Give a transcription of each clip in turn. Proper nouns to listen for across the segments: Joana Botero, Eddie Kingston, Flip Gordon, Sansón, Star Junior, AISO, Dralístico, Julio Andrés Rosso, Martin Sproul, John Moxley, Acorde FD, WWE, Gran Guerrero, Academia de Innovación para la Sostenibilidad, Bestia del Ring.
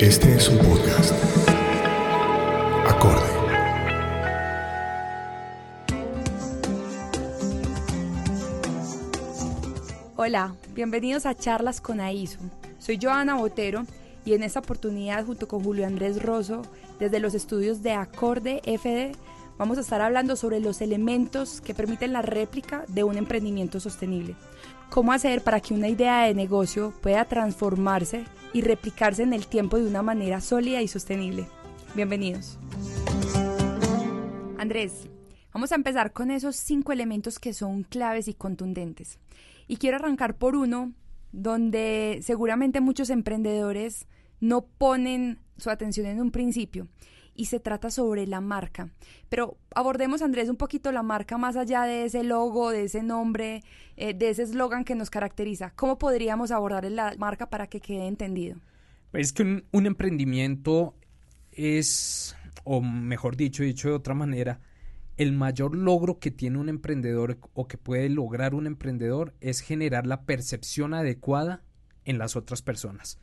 Este es un podcast. Acorde. Hola, bienvenidos a Charlas con AISO. Soy Joana Botero y en esta oportunidad, junto con Julio Andrés Rosso, desde los estudios de Acorde FD, vamos a estar hablando sobre los elementos que permiten la réplica de un emprendimiento sostenible. Cómo hacer para que una idea de negocio pueda transformarse y replicarse en el tiempo de una manera sólida y sostenible. Bienvenidos. Andrés, vamos a empezar con esos 5 elementos que son claves y contundentes. Y quiero arrancar por uno donde seguramente muchos emprendedores no ponen su atención en un principio. Y se trata sobre la marca. Pero abordemos, Andrés, un poquito la marca más allá de ese logo, de ese nombre, de ese eslogan que nos caracteriza. ¿Cómo podríamos abordar la marca para que quede entendido? Es que un emprendimiento es, o mejor dicho de otra manera, el mayor logro que tiene un emprendedor o que puede lograr un emprendedor es generar la percepción adecuada en las otras personas.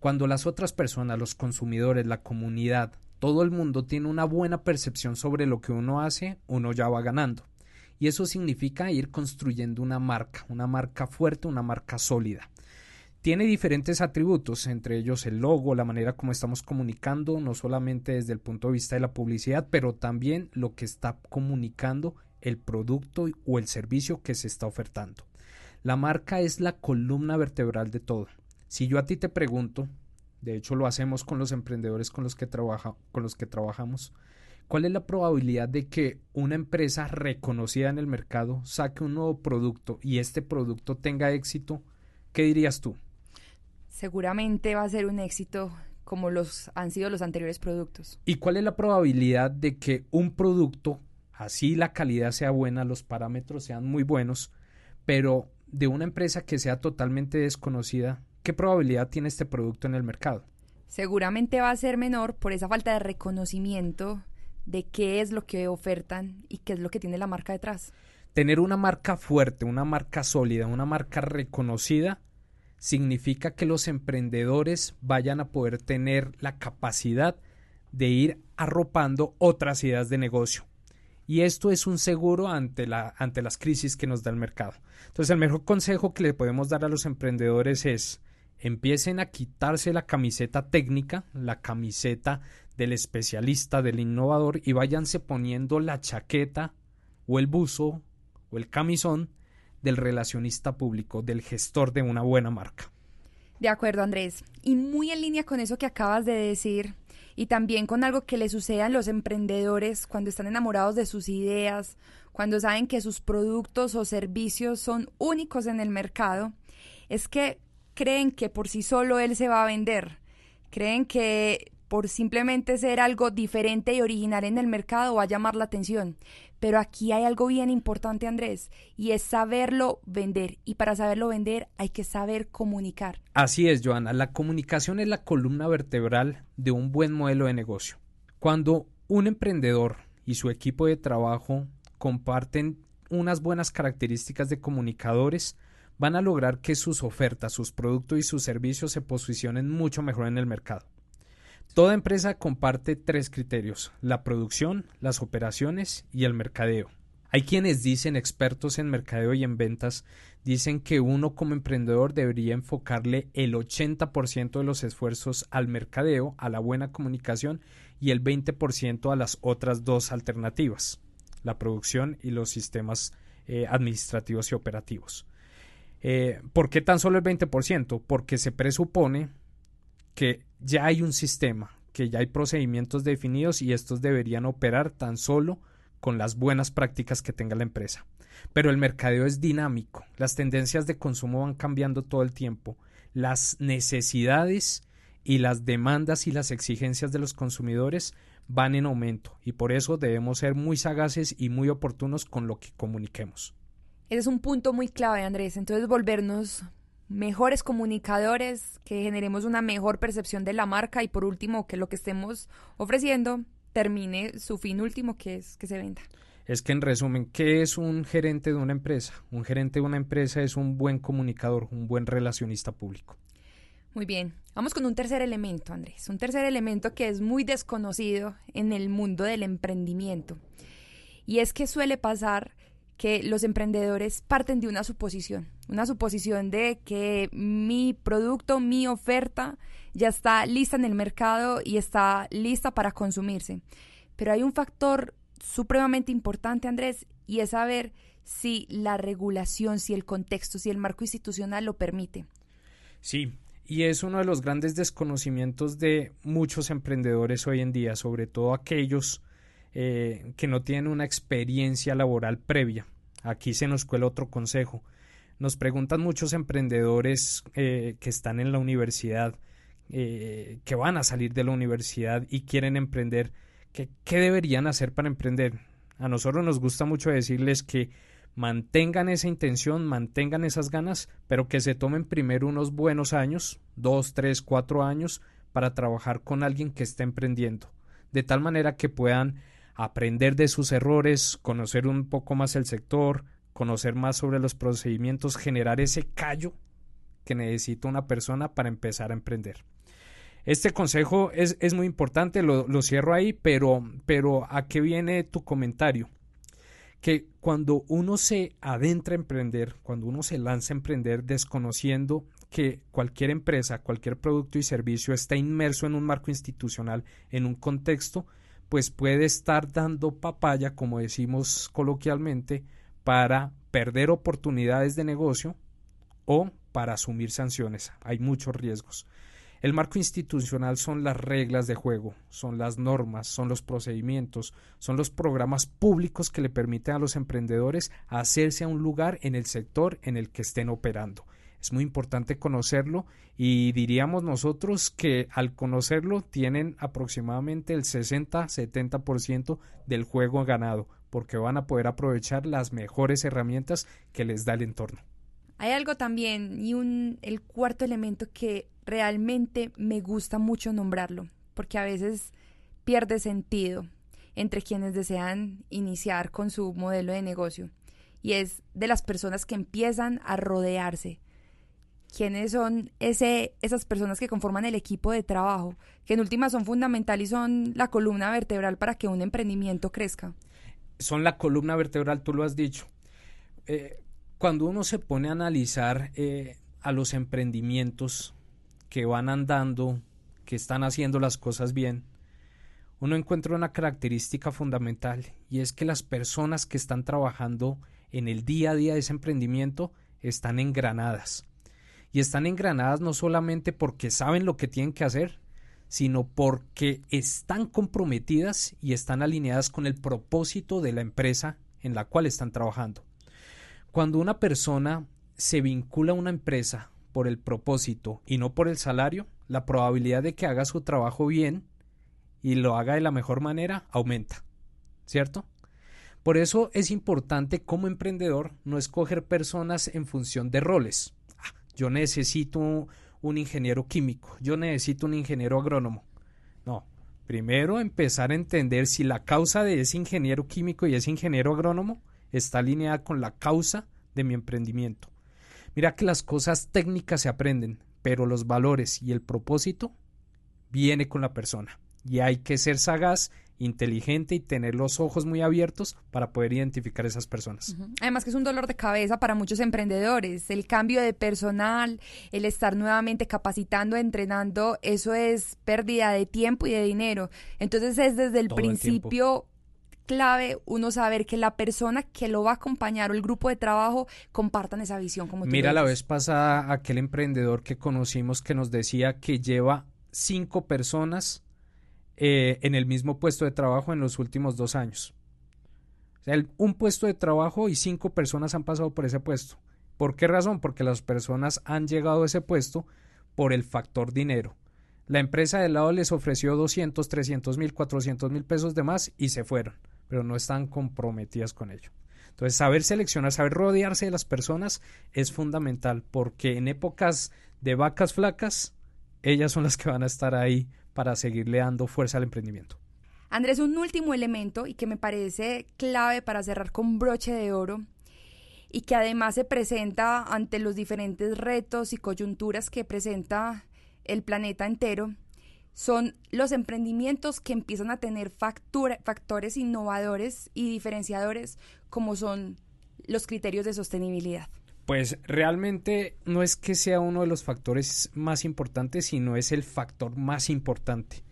Cuando las otras personas, los consumidores, la comunidad, todo el mundo tiene una buena percepción sobre lo que uno hace, uno ya va ganando. Y eso significa ir construyendo una marca fuerte, una marca sólida. Tiene diferentes atributos, entre ellos el logo, la manera como estamos comunicando, no solamente desde el punto de vista de la publicidad, pero también lo que está comunicando el producto o el servicio que se está ofertando. La marca es la columna vertebral de todo. Si yo a ti te pregunto, de hecho lo hacemos con los emprendedores con los que trabajamos, ¿cuál es la probabilidad de que una empresa reconocida en el mercado saque un nuevo producto y este producto tenga éxito? ¿Qué dirías tú? Seguramente va a ser un éxito como han sido los anteriores productos. ¿Y cuál es la probabilidad de que un producto, así la calidad sea buena, los parámetros sean muy buenos, pero de una empresa que sea totalmente desconocida, ¿qué probabilidad tiene este producto en el mercado? Seguramente va a ser menor por esa falta de reconocimiento de qué es lo que ofertan y qué es lo que tiene la marca detrás. Tener una marca fuerte, una marca sólida, una marca reconocida, significa que los emprendedores vayan a poder tener la capacidad de ir arropando otras ideas de negocio. Y esto es un seguro ante las crisis que nos da el mercado. Entonces, el mejor consejo que le podemos dar a los emprendedores es: empiecen a quitarse la camiseta técnica, la camiseta del especialista, del innovador, y váyanse poniendo la chaqueta o el buzo o el camisón del relacionista público, del gestor de una buena marca. De acuerdo, Andrés. Y muy en línea con eso que acabas de decir, y también con algo que le sucede a los emprendedores cuando están enamorados de sus ideas, cuando saben que sus productos o servicios son únicos en el mercado, es que creen que por sí solo él se va a vender. Creen que por simplemente ser algo diferente y original en el mercado va a llamar la atención. Pero aquí hay algo bien importante, Andrés, y es saberlo vender. Y para saberlo vender hay que saber comunicar. Así es, Joana. La comunicación es la columna vertebral de un buen modelo de negocio. Cuando un emprendedor y su equipo de trabajo comparten unas buenas características de comunicadores, van a lograr que sus ofertas, sus productos y sus servicios se posicionen mucho mejor en el mercado. Toda empresa comparte 3 criterios: la producción, las operaciones y el mercadeo. Hay quienes dicen, expertos en mercadeo y en ventas, dicen que uno como emprendedor debería enfocarle el 80% de los esfuerzos al mercadeo, a la buena comunicación, y el 20% a las otras 2 alternativas, la producción y los sistemas administrativos y operativos. ¿Por qué tan solo el 20%? Porque se presupone que ya hay un sistema, que ya hay procedimientos definidos y estos deberían operar tan solo con las buenas prácticas que tenga la empresa. Pero el mercadeo es dinámico, las tendencias de consumo van cambiando todo el tiempo, las necesidades y las demandas y las exigencias de los consumidores van en aumento y por eso debemos ser muy sagaces y muy oportunos con lo que comuniquemos. Ese es un punto muy clave, Andrés, entonces volvernos mejores comunicadores, que generemos una mejor percepción de la marca y por último que lo que estemos ofreciendo termine su fin último, que es que se venda. Es que en resumen, ¿qué es un gerente de una empresa? Un gerente de una empresa es un buen comunicador, un buen relacionista público. Muy bien. Vamos con un tercer elemento, Andrés. Un tercer elemento que es muy desconocido en el mundo del emprendimiento. Y es que suele pasar que los emprendedores parten de una suposición de que mi producto, mi oferta ya está lista en el mercado y está lista para consumirse. Pero hay un factor supremamente importante, Andrés, y es saber si la regulación, si el contexto, si el marco institucional lo permite. Sí, y es uno de los grandes desconocimientos de muchos emprendedores hoy en día, sobre todo aquellos que no tienen una experiencia laboral previa. Aquí se nos cuela otro consejo. Nos preguntan muchos emprendedores que están en la universidad, que van a salir de la universidad y quieren emprender, que, ¿qué deberían hacer para emprender? A nosotros nos gusta mucho decirles que mantengan esa intención, mantengan esas ganas, pero que se tomen primero unos buenos años, 2, 3, 4 años, para trabajar con alguien que esté emprendiendo, de tal manera que puedan aprender de sus errores, conocer un poco más el sector, conocer más sobre los procedimientos, generar ese callo que necesita una persona para empezar a emprender. Este consejo es muy importante, lo cierro ahí, pero ¿a qué viene tu comentario? Que cuando uno se adentra a emprender, cuando uno se lanza a emprender desconociendo que cualquier empresa, cualquier producto y servicio está inmerso en un marco institucional, en un contexto, pues puede estar dando papaya, como decimos coloquialmente, para perder oportunidades de negocio o para asumir sanciones. Hay muchos riesgos. El marco institucional son las reglas de juego, son las normas, son los procedimientos, son los programas públicos que le permiten a los emprendedores hacerse a un lugar en el sector en el que estén operando. Es muy importante conocerlo y diríamos nosotros que al conocerlo tienen aproximadamente el 60-70% del juego ganado, porque van a poder aprovechar las mejores herramientas que les da el entorno. Hay algo también y el cuarto elemento que realmente me gusta mucho nombrarlo, porque a veces pierde sentido entre quienes desean iniciar con su modelo de negocio, y es de las personas que empiezan a rodearse. ¿Quiénes son esas personas que conforman el equipo de trabajo, que en última son fundamental y son la columna vertebral para que un emprendimiento crezca? Son la columna vertebral, tú lo has dicho. Cuando uno se pone a analizar a los emprendimientos que van andando, que están haciendo las cosas bien, uno encuentra una característica fundamental, y es que las personas que están trabajando en el día a día de ese emprendimiento están engranadas. Y están engranadas no solamente porque saben lo que tienen que hacer, sino porque están comprometidas y están alineadas con el propósito de la empresa en la cual están trabajando. Cuando una persona se vincula a una empresa por el propósito y no por el salario, la probabilidad de que haga su trabajo bien y lo haga de la mejor manera aumenta, ¿cierto? Por eso es importante como emprendedor no escoger personas en función de roles. Yo necesito un ingeniero químico, yo necesito un ingeniero agrónomo. No, primero empezar a entender si la causa de ese ingeniero químico y ese ingeniero agrónomo está alineada con la causa de mi emprendimiento. Mira que las cosas técnicas se aprenden, pero los valores y el propósito viene con la persona. Y hay que ser sagaz, inteligente y tener los ojos muy abiertos para poder identificar esas personas. Además que es un dolor de cabeza para muchos emprendedores. El cambio de personal, el estar nuevamente capacitando, entrenando, eso es pérdida de tiempo y de dinero. Entonces es desde el principio clave uno saber que la persona que lo va a acompañar o el grupo de trabajo compartan esa visión. Como tú mira, la vez pasada aquel emprendedor que conocimos que nos decía que lleva 5 personas en el mismo puesto de trabajo en los últimos 2 años. O sea, un puesto de trabajo y 5 personas han pasado por ese puesto. ¿Por qué razón? Porque las personas han llegado a ese puesto por el factor dinero. La empresa del lado les ofreció 200, 300 mil, 400 mil pesos de más y se fueron, pero no están comprometidas con ello. Entonces, saber seleccionar, saber rodearse de las personas es fundamental, porque en épocas de vacas flacas, ellas son las que van a estar ahí para seguirle dando fuerza al emprendimiento. Andrés, un último elemento y que me parece clave para cerrar con broche de oro y que además se presenta ante los diferentes retos y coyunturas que presenta el planeta entero, son los emprendimientos que empiezan a tener factores innovadores y diferenciadores como son los criterios de sostenibilidad. Pues realmente no es que sea uno de los factores más importantes, sino es el factor más importante.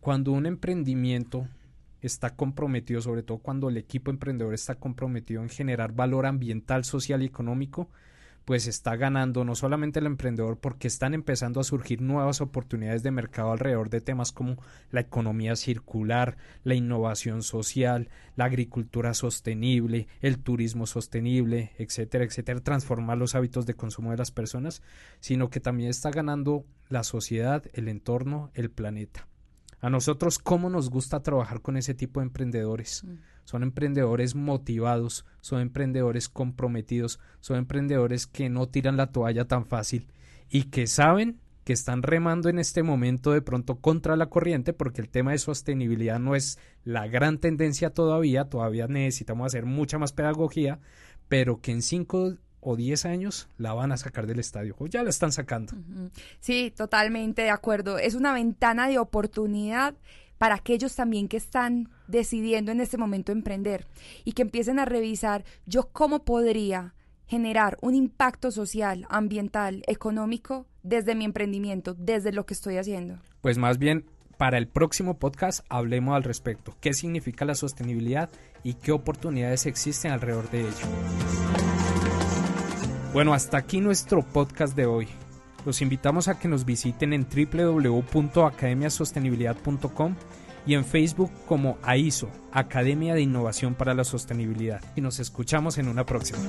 Cuando un emprendimiento está comprometido, sobre todo cuando el equipo emprendedor está comprometido en generar valor ambiental, social y económico, pues está ganando no solamente el emprendedor, porque están empezando a surgir nuevas oportunidades de mercado alrededor de temas como la economía circular, la innovación social, la agricultura sostenible, el turismo sostenible, etcétera, etcétera, transformar los hábitos de consumo de las personas, sino que también está ganando la sociedad, el entorno, el planeta. A nosotros, ¿cómo nos gusta trabajar con ese tipo de emprendedores? Son emprendedores motivados, son emprendedores comprometidos, son emprendedores que no tiran la toalla tan fácil y que saben que están remando en este momento de pronto contra la corriente, porque el tema de sostenibilidad no es la gran tendencia todavía necesitamos hacer mucha más pedagogía, pero que en 5 o 10 años la van a sacar del estadio, o ya la están sacando. Sí, totalmente de acuerdo. Es una ventana de oportunidad para aquellos también que están decidiendo en este momento emprender y que empiecen a revisar yo cómo podría generar un impacto social, ambiental, económico desde mi emprendimiento, desde lo que estoy haciendo. Pues más bien, para el próximo podcast hablemos al respecto. ¿Qué significa la sostenibilidad y qué oportunidades existen alrededor de ello? Bueno, hasta aquí nuestro podcast de hoy. Los invitamos a que nos visiten en www.academiasostenibilidad.com y en Facebook como AISO, Academia de Innovación para la Sostenibilidad. Y nos escuchamos en una próxima.